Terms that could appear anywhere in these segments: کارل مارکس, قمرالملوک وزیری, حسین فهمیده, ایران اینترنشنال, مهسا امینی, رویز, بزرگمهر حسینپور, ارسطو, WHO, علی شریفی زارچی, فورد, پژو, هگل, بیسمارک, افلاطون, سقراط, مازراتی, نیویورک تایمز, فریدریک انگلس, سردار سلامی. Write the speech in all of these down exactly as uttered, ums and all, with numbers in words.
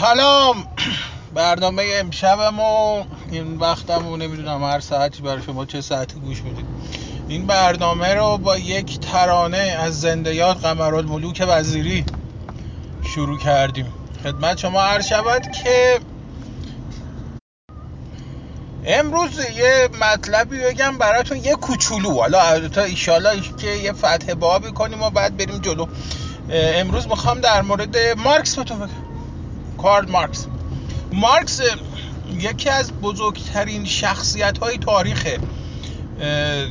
سلام. برنامه امشبمو این وقتمو نمیدونم هر ساعتی برای شما چه ساعتی گوش میدید. این برنامه رو با یک ترانه از زندیات قمرالملوک وزیری شروع کردیم خدمت شما عرض شود که امروز یه مطلبی بگم براتون، یه کوچولو، حالا تا ان شاءالله که یه فتح بابی کنیم و بعد بریم جلو. امروز میخوام در مورد مارکس بهتون بگم. کارل مارکس مارکس یکی از بزرگترین شخصیت‌های تاریخه،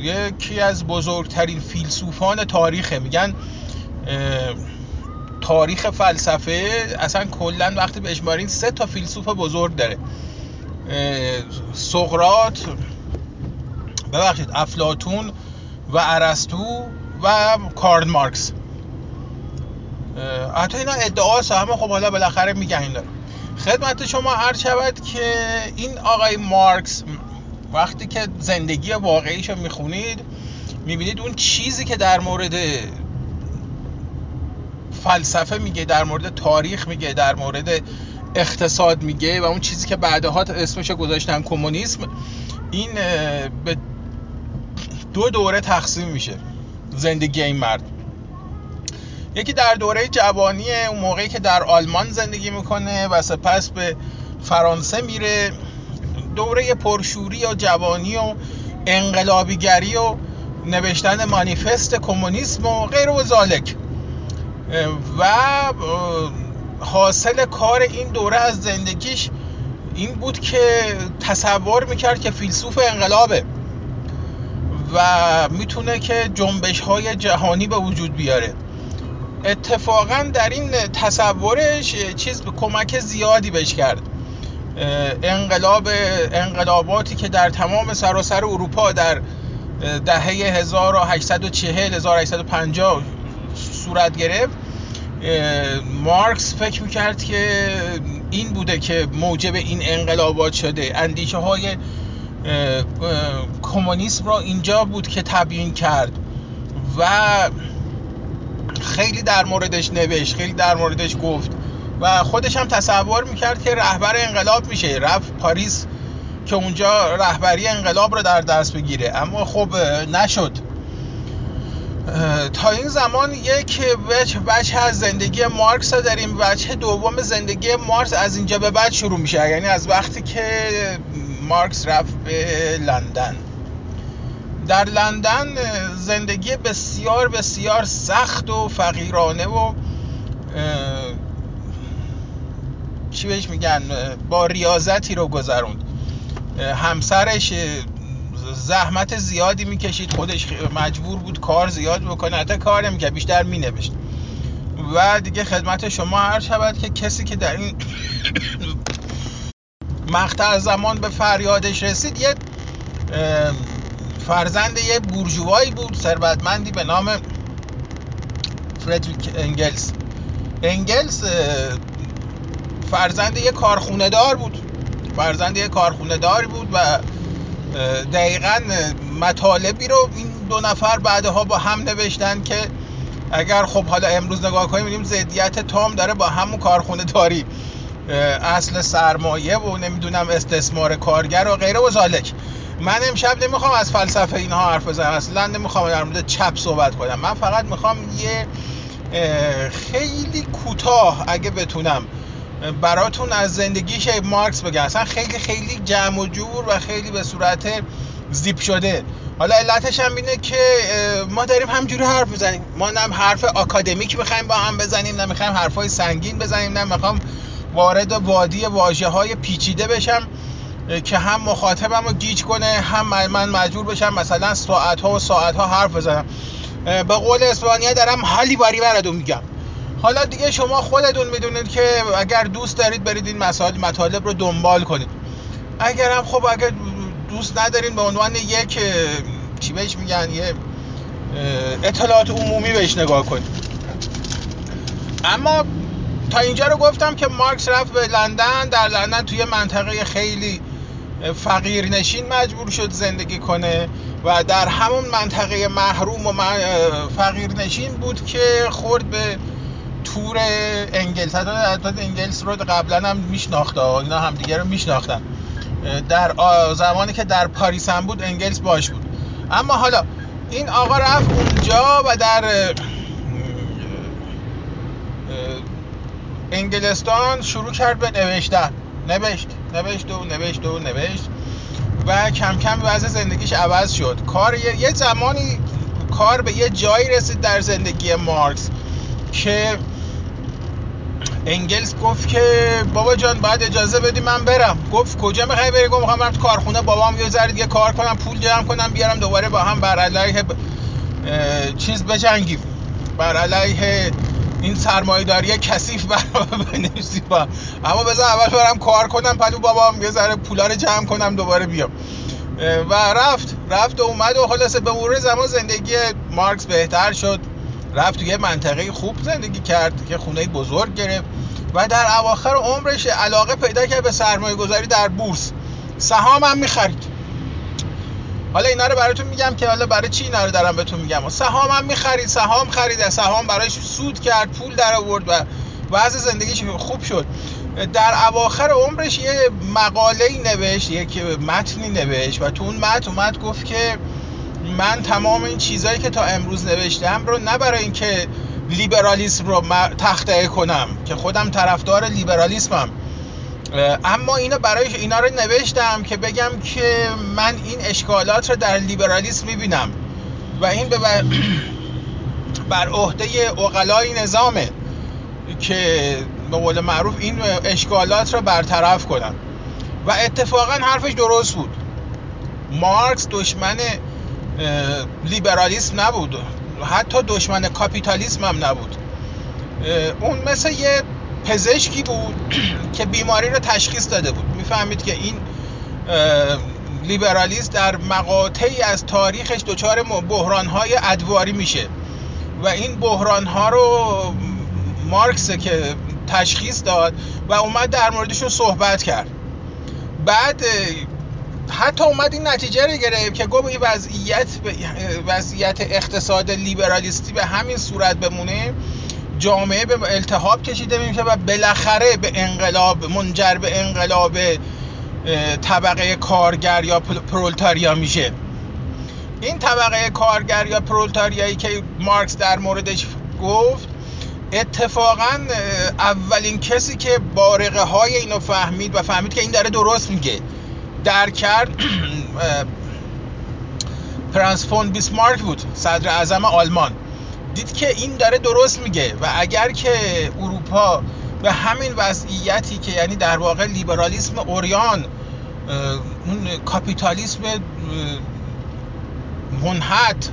یکی از بزرگترین فیلسوفان تاریخه. میگن تاریخ فلسفه اصلا کلاً وقتی بهش می‌رین سه تا فیلسوف بزرگ داره: سقراط، ببخشید افلاطون و ارسطو و کارل مارکس. حتی اینا ادعاست، همه خب حالا بالاخره میگن این داره. خدمت شما عرض شود که این آقای مارکس وقتی که زندگی واقعیشو میخونید میبینید اون چیزی که در مورد فلسفه میگه، در مورد تاریخ میگه، در مورد اقتصاد میگه و اون چیزی که بعدها اسمشو گذاشتن کمونیسم، این به دو دوره تقسیم میشه زندگی این مرد. یکی در دوره جوانیه، اون موقعی که در آلمان زندگی میکنه و سپس به فرانسه میره، دوره پرشوری و جوانی و انقلابیگری و نوشتن مانیفست کمونیسم و غیر و ذالک. و حاصل کار این دوره از زندگیش این بود که تصور میکرد که فیلسوف انقلابه و میتونه که جنبش های جهانی به وجود بیاره. اتفاقا در این تصورش چیز به کمک زیادی بهش کرد. انقلاب انقلاباتی که در تمام سراسر اروپا در دهه هزار و هشتصد و چهل هزار و هشتصد و پنجاه صورت گرفت، مارکس فکر میکرد که این بوده که موجب این انقلابات شده. اندیشه های کمونیسم را اینجا بود که تبیین کرد و خیلی در موردش نوشت، خیلی در موردش گفت و خودش هم تصور میکرد که رهبر انقلاب میشه. رفت پاریس که اونجا رهبری انقلاب رو در دست بگیره، اما خب نشد. تا این زمان یک وجه, وجه از زندگی مارکس رو داریم. وجه دوم زندگی مارکس از اینجا به بعد شروع میشه، یعنی از وقتی که مارکس رفت به لندن. در لندن زندگی بسیار بسیار سخت و فقیرانه و چی بهش میگن با ریاضتی رو گذروند. همسرش زحمت زیادی میکشید، خودش مجبور بود کار زیاد بکنه، حتی کار نمیکرد، بیشتر مینوشت. و دیگه خدمت شما عرض شود که کسی که در این مقطع زمان به فریادش رسید یه فرزند یه بورژوایی بود ثروتمندی به نام فریدریک انگلس. انگلس فرزند یه کارخونه دار بود، فرزند یه کارخونه داری بود و دقیقاً مطالبی رو این دو نفر بعدها با هم نوشتن که اگر خب حالا امروز نگاه کنیم می‌بینیم ضدیت تام داره با همون کارخونه داری، اصل سرمایه و نمیدونم استثمار کارگر و غیره و ذالک. من امشب نمیخوام از فلسفه اینها حرف بزنم، اصلا نمیخوام در مورد چپ صحبت کنم. من فقط میخوام یه خیلی کوتاه اگه بتونم براتون از زندگیش مارکس بگم، اصلا خیلی خیلی جمع و جور و خیلی به صورت زیپ شده. حالا علتش هم اینه که ما داریم همجوری حرف میزنیم، ما نه حرف آکادمیک میخوایم با هم بزنیم، نه میخوایم حرفای سنگین بزنیم، نه میخوام وارد وادی واژه‌های پیچیده بشم که هم مخاطبم رو گیج کنه هم من مجبور بشم مثلا ساعتها و ساعتها حرف بزنم. به قول اسپانیا دارم حالی باری براتون میگم. حالا دیگه شما خودتون میدونید که اگر دوست دارید برید این مسائل مطالب رو دنبال کنید، اگر هم خب اگر دوست ندارین به عنوان یک چی بهش میگن یه اطلاعات عمومی بهش نگاه کنید. اما تا اینجا رو گفتم که مارکس رفت به لندن. در لندن توی منطقه خیلی فقیرنشین مجبور شد زندگی کنه و در همون منطقه محروم و فقیرنشین بود که خورد به تور انگلس، حتی انگلس رو قبلا هم میشناخته، اینا هم دیگه رو میشناختن. در زمانی که در پاریس هم بود انگلس باش بود. اما حالا این آقا رفت اونجا و در انگلستان شروع کرد به نوشتن، نوشت نوشت و نوشت و نوشت و کم کم وضع زندگیش عوض شد. کار یه زمانی کار به یه جایی رسید در زندگی مارکس که انگلس گفت که بابا جان باید اجازه بدی من برم. گفت کجا میخوای بری؟ گفت میخوام برم تو کارخونه بابام یه ذره دیگه کار کنم، پول جمع کنم بیارم دوباره با هم بر علیه ب... اه... چیز بجنگیم، بر علیه این سرمایه‌داری کثیف برام بنویسی با. اما بذار اول برم کار کنم پلو بابام یه ذره پولا رو جمع کنم دوباره بیام. و رفت رفت و اومد و خلاصه به مرور زمان زندگی مارکس بهتر شد. رفت توی منطقه خوب زندگی کرد که خونه بزرگ گرفت و در اواخر عمرش علاقه پیدا کرد به سرمایه گذاری در بورس، سهام هم می‌خرید. حالا اینا رو براتون میگم که حالا برای چی اینا رو دارم بهتون میگم. سهام هم می‌خرید، سهام خرید، سهام برایش سود کرد، پول در آورد و وضع زندگیش خوب شد. در اواخر عمرش یه مقاله‌ای نوشت، یک متنی نوشت و تو اون متن اومد گفت که من تمام این چیزایی که تا امروز نوشتم رو نه برای این که لیبرالیسم رو تخطئه کنم که خودم طرفدار لیبرالیسمم، اما اینا برای اینا رو نوشتم که بگم که من این اشکالات رو در لیبرالیسم میبینم و این بر, بر عهده عقلای نظامه که به قول معروف این اشکالات رو برطرف کنن. و اتفاقا حرفش درست بود. مارکس دشمن لیبرالیسم نبود، حتی دشمن کاپیتالیسم هم نبود. اون مثل یه پزشکی بود که بیماری رو تشخیص داده بود. میفهمید که این لیبرالیسم در مقاطعی از تاریخش دچار بحران‌های ادواری میشه و این بحران‌ها رو مارکس که تشخیص داد و اومد در موردشون صحبت کرد. بعد حتی اومد این نتیجه رو گرفت که گفت این وضعیت وضعیت اقتصاد لیبرالیستی به همین صورت بمونه جامعه به التهاب کشیده میشه و بالاخره به انقلاب منجر به انقلاب طبقه کارگر یا پرولتاریا میشه. این طبقه کارگر یا پرولتاریایی که مارکس در موردش گفت اتفاقاً اولین کسی که بارقه های اینو فهمید و فهمید که این داره درست میگه درک کرد فرانز فون بیسمارک بود، صدر اعظم آلمان. دید که این داره درست میگه و اگر که اروپا به همین وضعیتی که یعنی در واقع لیبرالیسم اوریان اون کاپیتالیسم منحت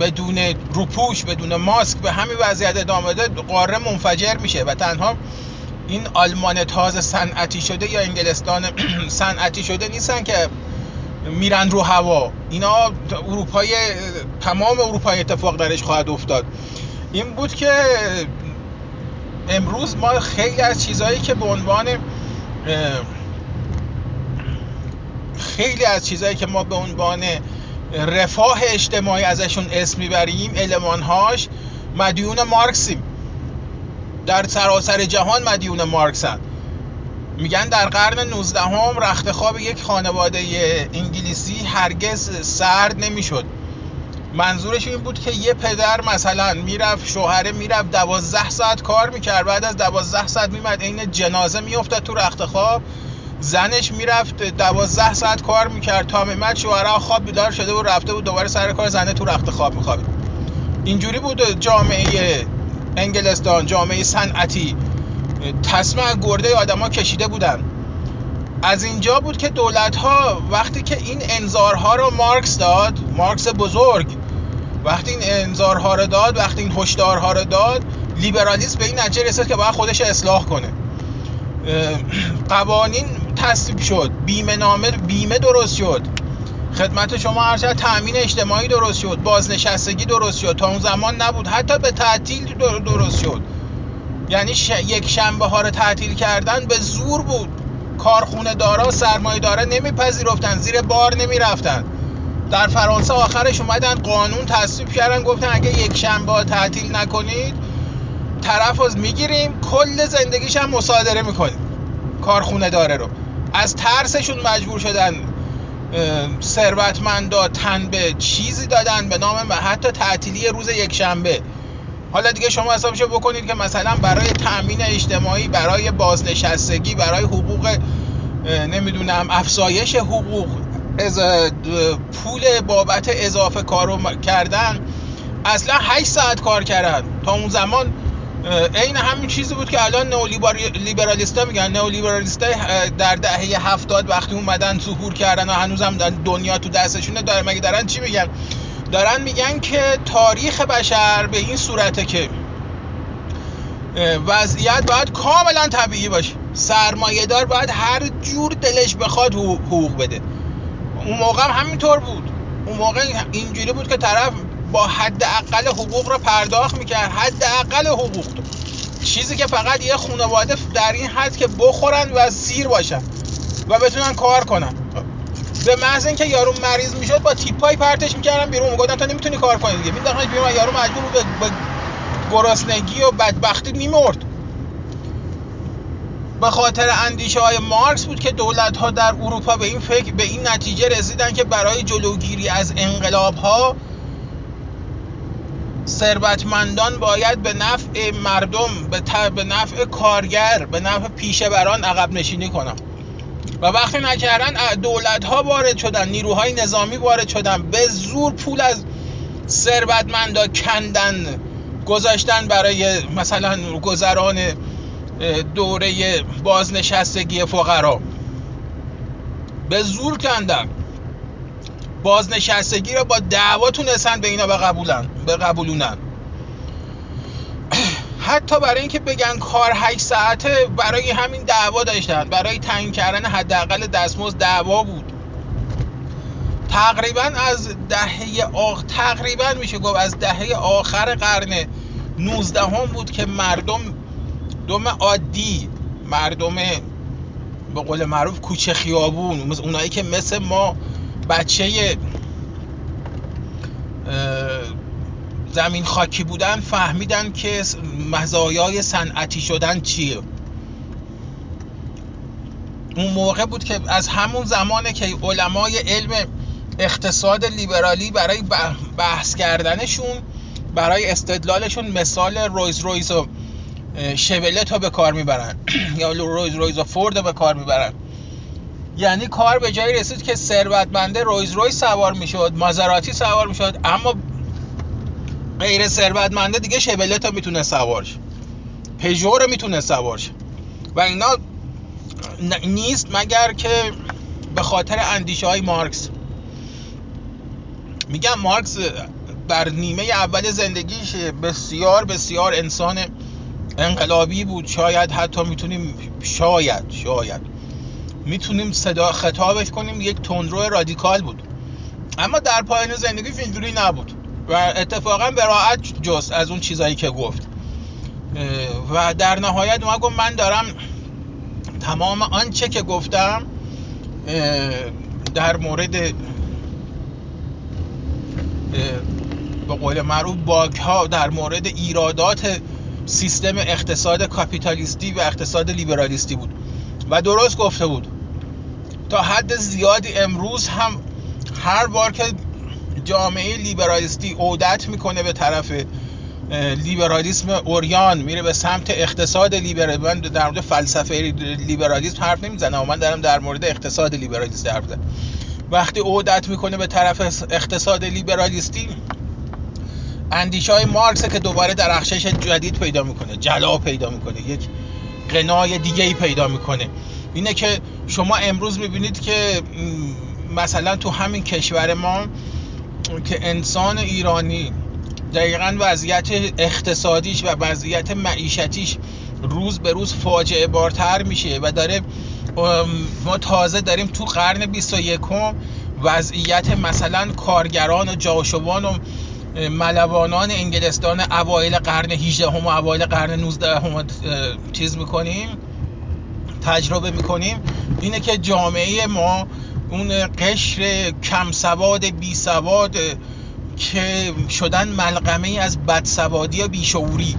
بدون روپوش بدون ماسک به همین وضعیت ادامه بده قاره منفجر میشه و تنها این آلمان تازه صنعتی شده یا انگلستان صنعتی شده نیستن که میرن رو هوا، اینا اروپای تمام اروپای اتفاق درش خواهد افتاد. این بود که امروز ما خیلی از چیزایی که به عنوان خیلی از چیزایی که ما به عنوان رفاه اجتماعی ازشون اسم میبریم المانهاش مدیون مارکسیم، در سراسر جهان مدیون مارکسن. میگن در قرن نوزدهم رختخواب یک خانواده انگلیسی هرگز سرد نمیشد. منظورش این بود که یه پدر مثلا میرفت، شوهره میرفت دوازده ساعت کار میکرد، بعد از دوازده ساعت میمد عین جنازه میافتاد تو رختخواب. زنش میرفت دوازده ساعت کار میکرد تا میمد شوهره خواب بیدار شده و رفته بود دوباره سر کار، زنه تو رختخواب میخوابید. اینجوری بود جامعه انگلستان، جامعه صنعتی. تسمه گرده آدما کشیده بودن. از اینجا بود که دولت‌ها وقتی که این انذارها رو مارکس داد، مارکس بزرگ وقتی این انذارها رو داد، وقتی این هشدارها رو داد، لیبرالیسم به این نتیجه رسید که باید خودش اصلاح کنه. قوانین تصویب شد، بیمه نامه بیمه درست شد. خدمت شما ارشد تأمین اجتماعی درست شد، بازنشستگی درست شد، تا اون زمان نبود، حتی به تعطیل درست شد. یعنی ش... یک شنبه ها رو تعطیل کردن به زور بود. کارخونه دارا سرمایه دارا نمیپذیرفتن، زیر بار نمیرفتن. در فرانسه آخرش اومدن قانون تصویب کردن، گفتن اگه یک شنبه تعطیل نکنید طرفو میگیریم، کل زندگیش هم مصادره میکنیم کارخونه داره رو. از ترسشون مجبور شدن ثروتمندا تن به چیزی دادن به نام حتی تعطیلی روز یک شنبه. حالا دیگه شما حسابشو بکنید که مثلا برای تأمین اجتماعی، برای بازنشستگی، برای حقوق نمیدونم افزایش حقوق، از پول بابت اضافه کارو کردن، اصلا هشت ساعت کار کردن. تا اون زمان این همین چیزی بود که الان نئولیبرالیستا میگن. نئولیبرالیستا در دهه هفتاد وقتی اومدن ظهور کردن و هنوزم دنیا تو دستشونه، دارن مگه دارن چی میگن؟ دارن میگن که تاریخ بشر به این صورته که وضعیت باید کاملا طبیعی باشه، سرمایه دار باید هر جور دلش بخواد حقوق بده. اون موقع هم همینطور بود. اون موقع اینجوری بود که طرف با حد اقل حقوق رو پرداخت میکرد. حد اقل حقوق چیزی که فقط یه خانواده در این حد که بخورن و سیر باشن و بتونن کار کنن. به محض اینکه یارو مریض میشد با تیپای پرتش میکردن بیرون، میگفتن تا نمیتونی کار کنی دیگه، مینداختن بیرون. یارو مجبور بود به گرسنگی و بدبختی میمرد. به خاطر اندیشه های مارکس بود که دولت ها در اروپا به این فکر به این نتیجه رسیدن که برای جلوگیری از انقلاب ها ثروتمندان باید به نفع مردم، به, به نفع کارگر، به نفع پیشه‌بران عقب نشینی کنن. و وقتی نکردن، دولت ها وارد شدن، نیروهای نظامی وارد شدن، به زور پول از ثروتمندا کندن، گذاشتن برای مثلا گذران دوره بازنشستگی فقرا. به زور کندن بازنشستگی رو، با دعوا تونستن به اینا بقبولن بقبولونن. حتی برای اینکه بگن کار هشت ساعته برای همین دعوا داشتن، برای تعیین کردن حداقل دستمزد دعوا بود. تقریبا از دهه آخر تقریبا میشه گفت از دهه آخر قرن نوزدهم بود که مردم دوم عادی، مردم به قول معروف کوچه خیابون، اونایی که مثل ما بچه زمین خاکی بودن، فهمیدن که مزایای صنعتی شدن چیه. اون موقع بود که از همون زمانه که علمای علم اقتصاد لیبرالی برای بحث کردنشون، برای استدلالشون مثال رویز رویز و شولت ها به کار میبرن یا رویز رویز و فورد ها به کار میبرن. یعنی کار به جایی رسید که ثروتمند رویز رویز سوار میشد، مازراتی سوار میشد، اما غیر ثروتمند دیگه شولت ها میتونه سوار شه، پژو رو میتونه سوار شه. و اینا نیست مگر که به خاطر اندیشه های مارکس. میگم مارکس در نیمه اول زندگیش بسیار بسیار انسان انقلابی بود. شاید حتی میتونیم شاید شاید میتونیم صدا خطابش کنیم یک تندرو رادیکال بود، اما در پایان زندگیش اینجوری نبود و اتفاقا براعت جست از اون چیزایی که گفت. و در نهایت ما گفت من دارم تمام آنچه که گفتم در مورد به قول معروف باگ ها، در مورد ایرادات سیستم اقتصاد کاپیتالیستی و اقتصاد لیبرالیستی بود و درست گفته بود. تا حد زیادی امروز هم هر بار که جامعه لیبرالیستی عودت میکنه به طرف لیبرالیسم اوریان، میره به سمت اقتصاد لیبرالیسم. من در مورد فلسفه لیبرالیسم حرف نمیزنم، من دارم در مورد اقتصاد لیبرالیسم حرف میزنم. وقتی عودت میکنه به طرف اقتصاد لیبرالیستی، اندیشه‌های مارکس که دوباره درخشش جدید پیدا میکنه، جلا پیدا میکنه، یک قنای دیگه‌ای پیدا میکنه. اینه که شما امروز میبینید که مثلا تو همین کشور ما که انسان ایرانی دقیقاً وضعیت اقتصادیش و وضعیت معیشتیش روز به روز فاجعه بارتر میشه و داره، ما تازه داریم تو قرن بیست و یکم وضعیت مثلا کارگران و جاشوان و ملوانان انگلستان اوایل قرن هجدهم و اوایل قرن نوزدهم چیز میکنیم، تجربه میکنیم. اینه که جامعه ما اون قشر کم سواد، بی سواد که شدن ملغمه از بدسوادی و بیشعوری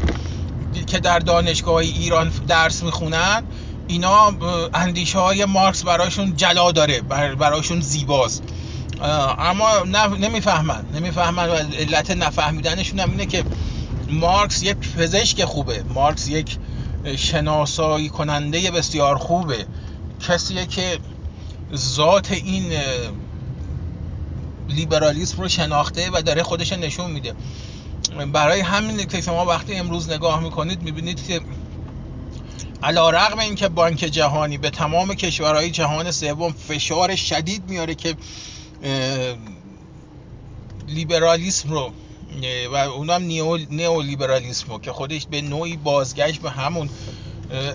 که در دانشگاه ایران درس میخونن اینا اندیشه های مارکس برایشون جلا داره، برایشون زیباست، اما نمیفهمن نمیفهمن و علت نفهمیدنشون هم اینه که مارکس یک پزشک خوبه، مارکس یک شناسایی کننده بسیار خوبه، کسیه که ذات این لیبرالیسم رو شناخته و داره خودش نشون میده. برای همین که شما وقتی امروز نگاه میکنید میبینید که علی‌رغم اینکه بانک جهانی به تمام کشورهای جهان سوم فشار شدید میاره که لیبرالیسم رو و اونم نیو نیو لیبرالیسم رو که خودش به نوعی بازگشت به همون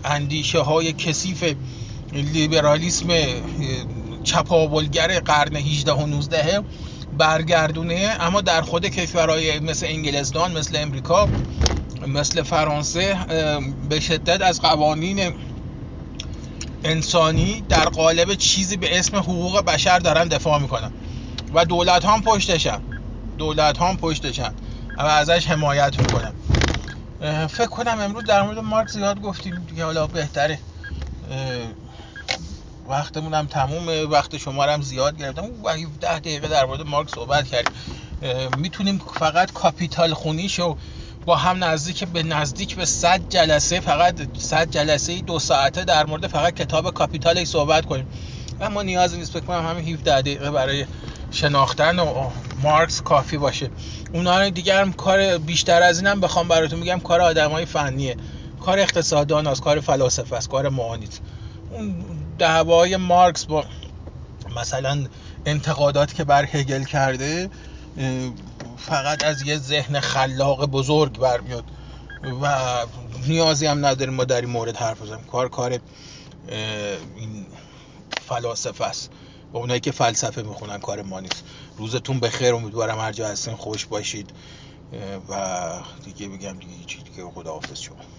اندیشه های کثیف لیبرالیسم چپاولگر قرن هجده و نوزده برگردونه، اما در خود کشورهای مثل انگلستان، مثل امریکا، مثل فرانسه به شدت از قوانین انسانی در قالب چیزی به اسم حقوق بشر دارن دفاع میکنن و دولت ها هم پشتشن دولت ها هم پشتشن و ازش حمایت میکنن. فکر کنم امروز در مورد مارکس زیاد گفتیم دیگه، حالا بهتره، وقتمون هم تمومه، وقت شما رو هم زیاد گرفتم، ده دقیقه در مورد مارکس صحبت کردیم. میتونیم فقط کاپیتال خونیشو با هم نزدیک به نزدیک به صد جلسه، فقط صد جلسه دو ساعته در مورد فقط کتاب کاپیتال صحبت کنیم، اما نیازی نیست، فکر کنم همین هفده دقیقه برای شناختن و مارکس کافی باشه. اونها دیگه هم کار بیشتر از اینم بخوام براتون میگم کار آدمای فنیه، کار اقتصاددان است، کار فلاسفه است، کار معانیت. اون دعوای مارکس با مثلا انتقادات که بر هگل کرده فقط از یه ذهن خلاق بزرگ برمیاد و نیازی هم نداره ما در این مورد حرف بزنیم. کار کار این فلاسفه است و اونایی که فلسفه میخونن، کار ما نیست. روزتون بخیر، امیدوارم هر جا هستین خوش باشید و دیگه بگم دیگه چی دیگه، خداحافظ شما.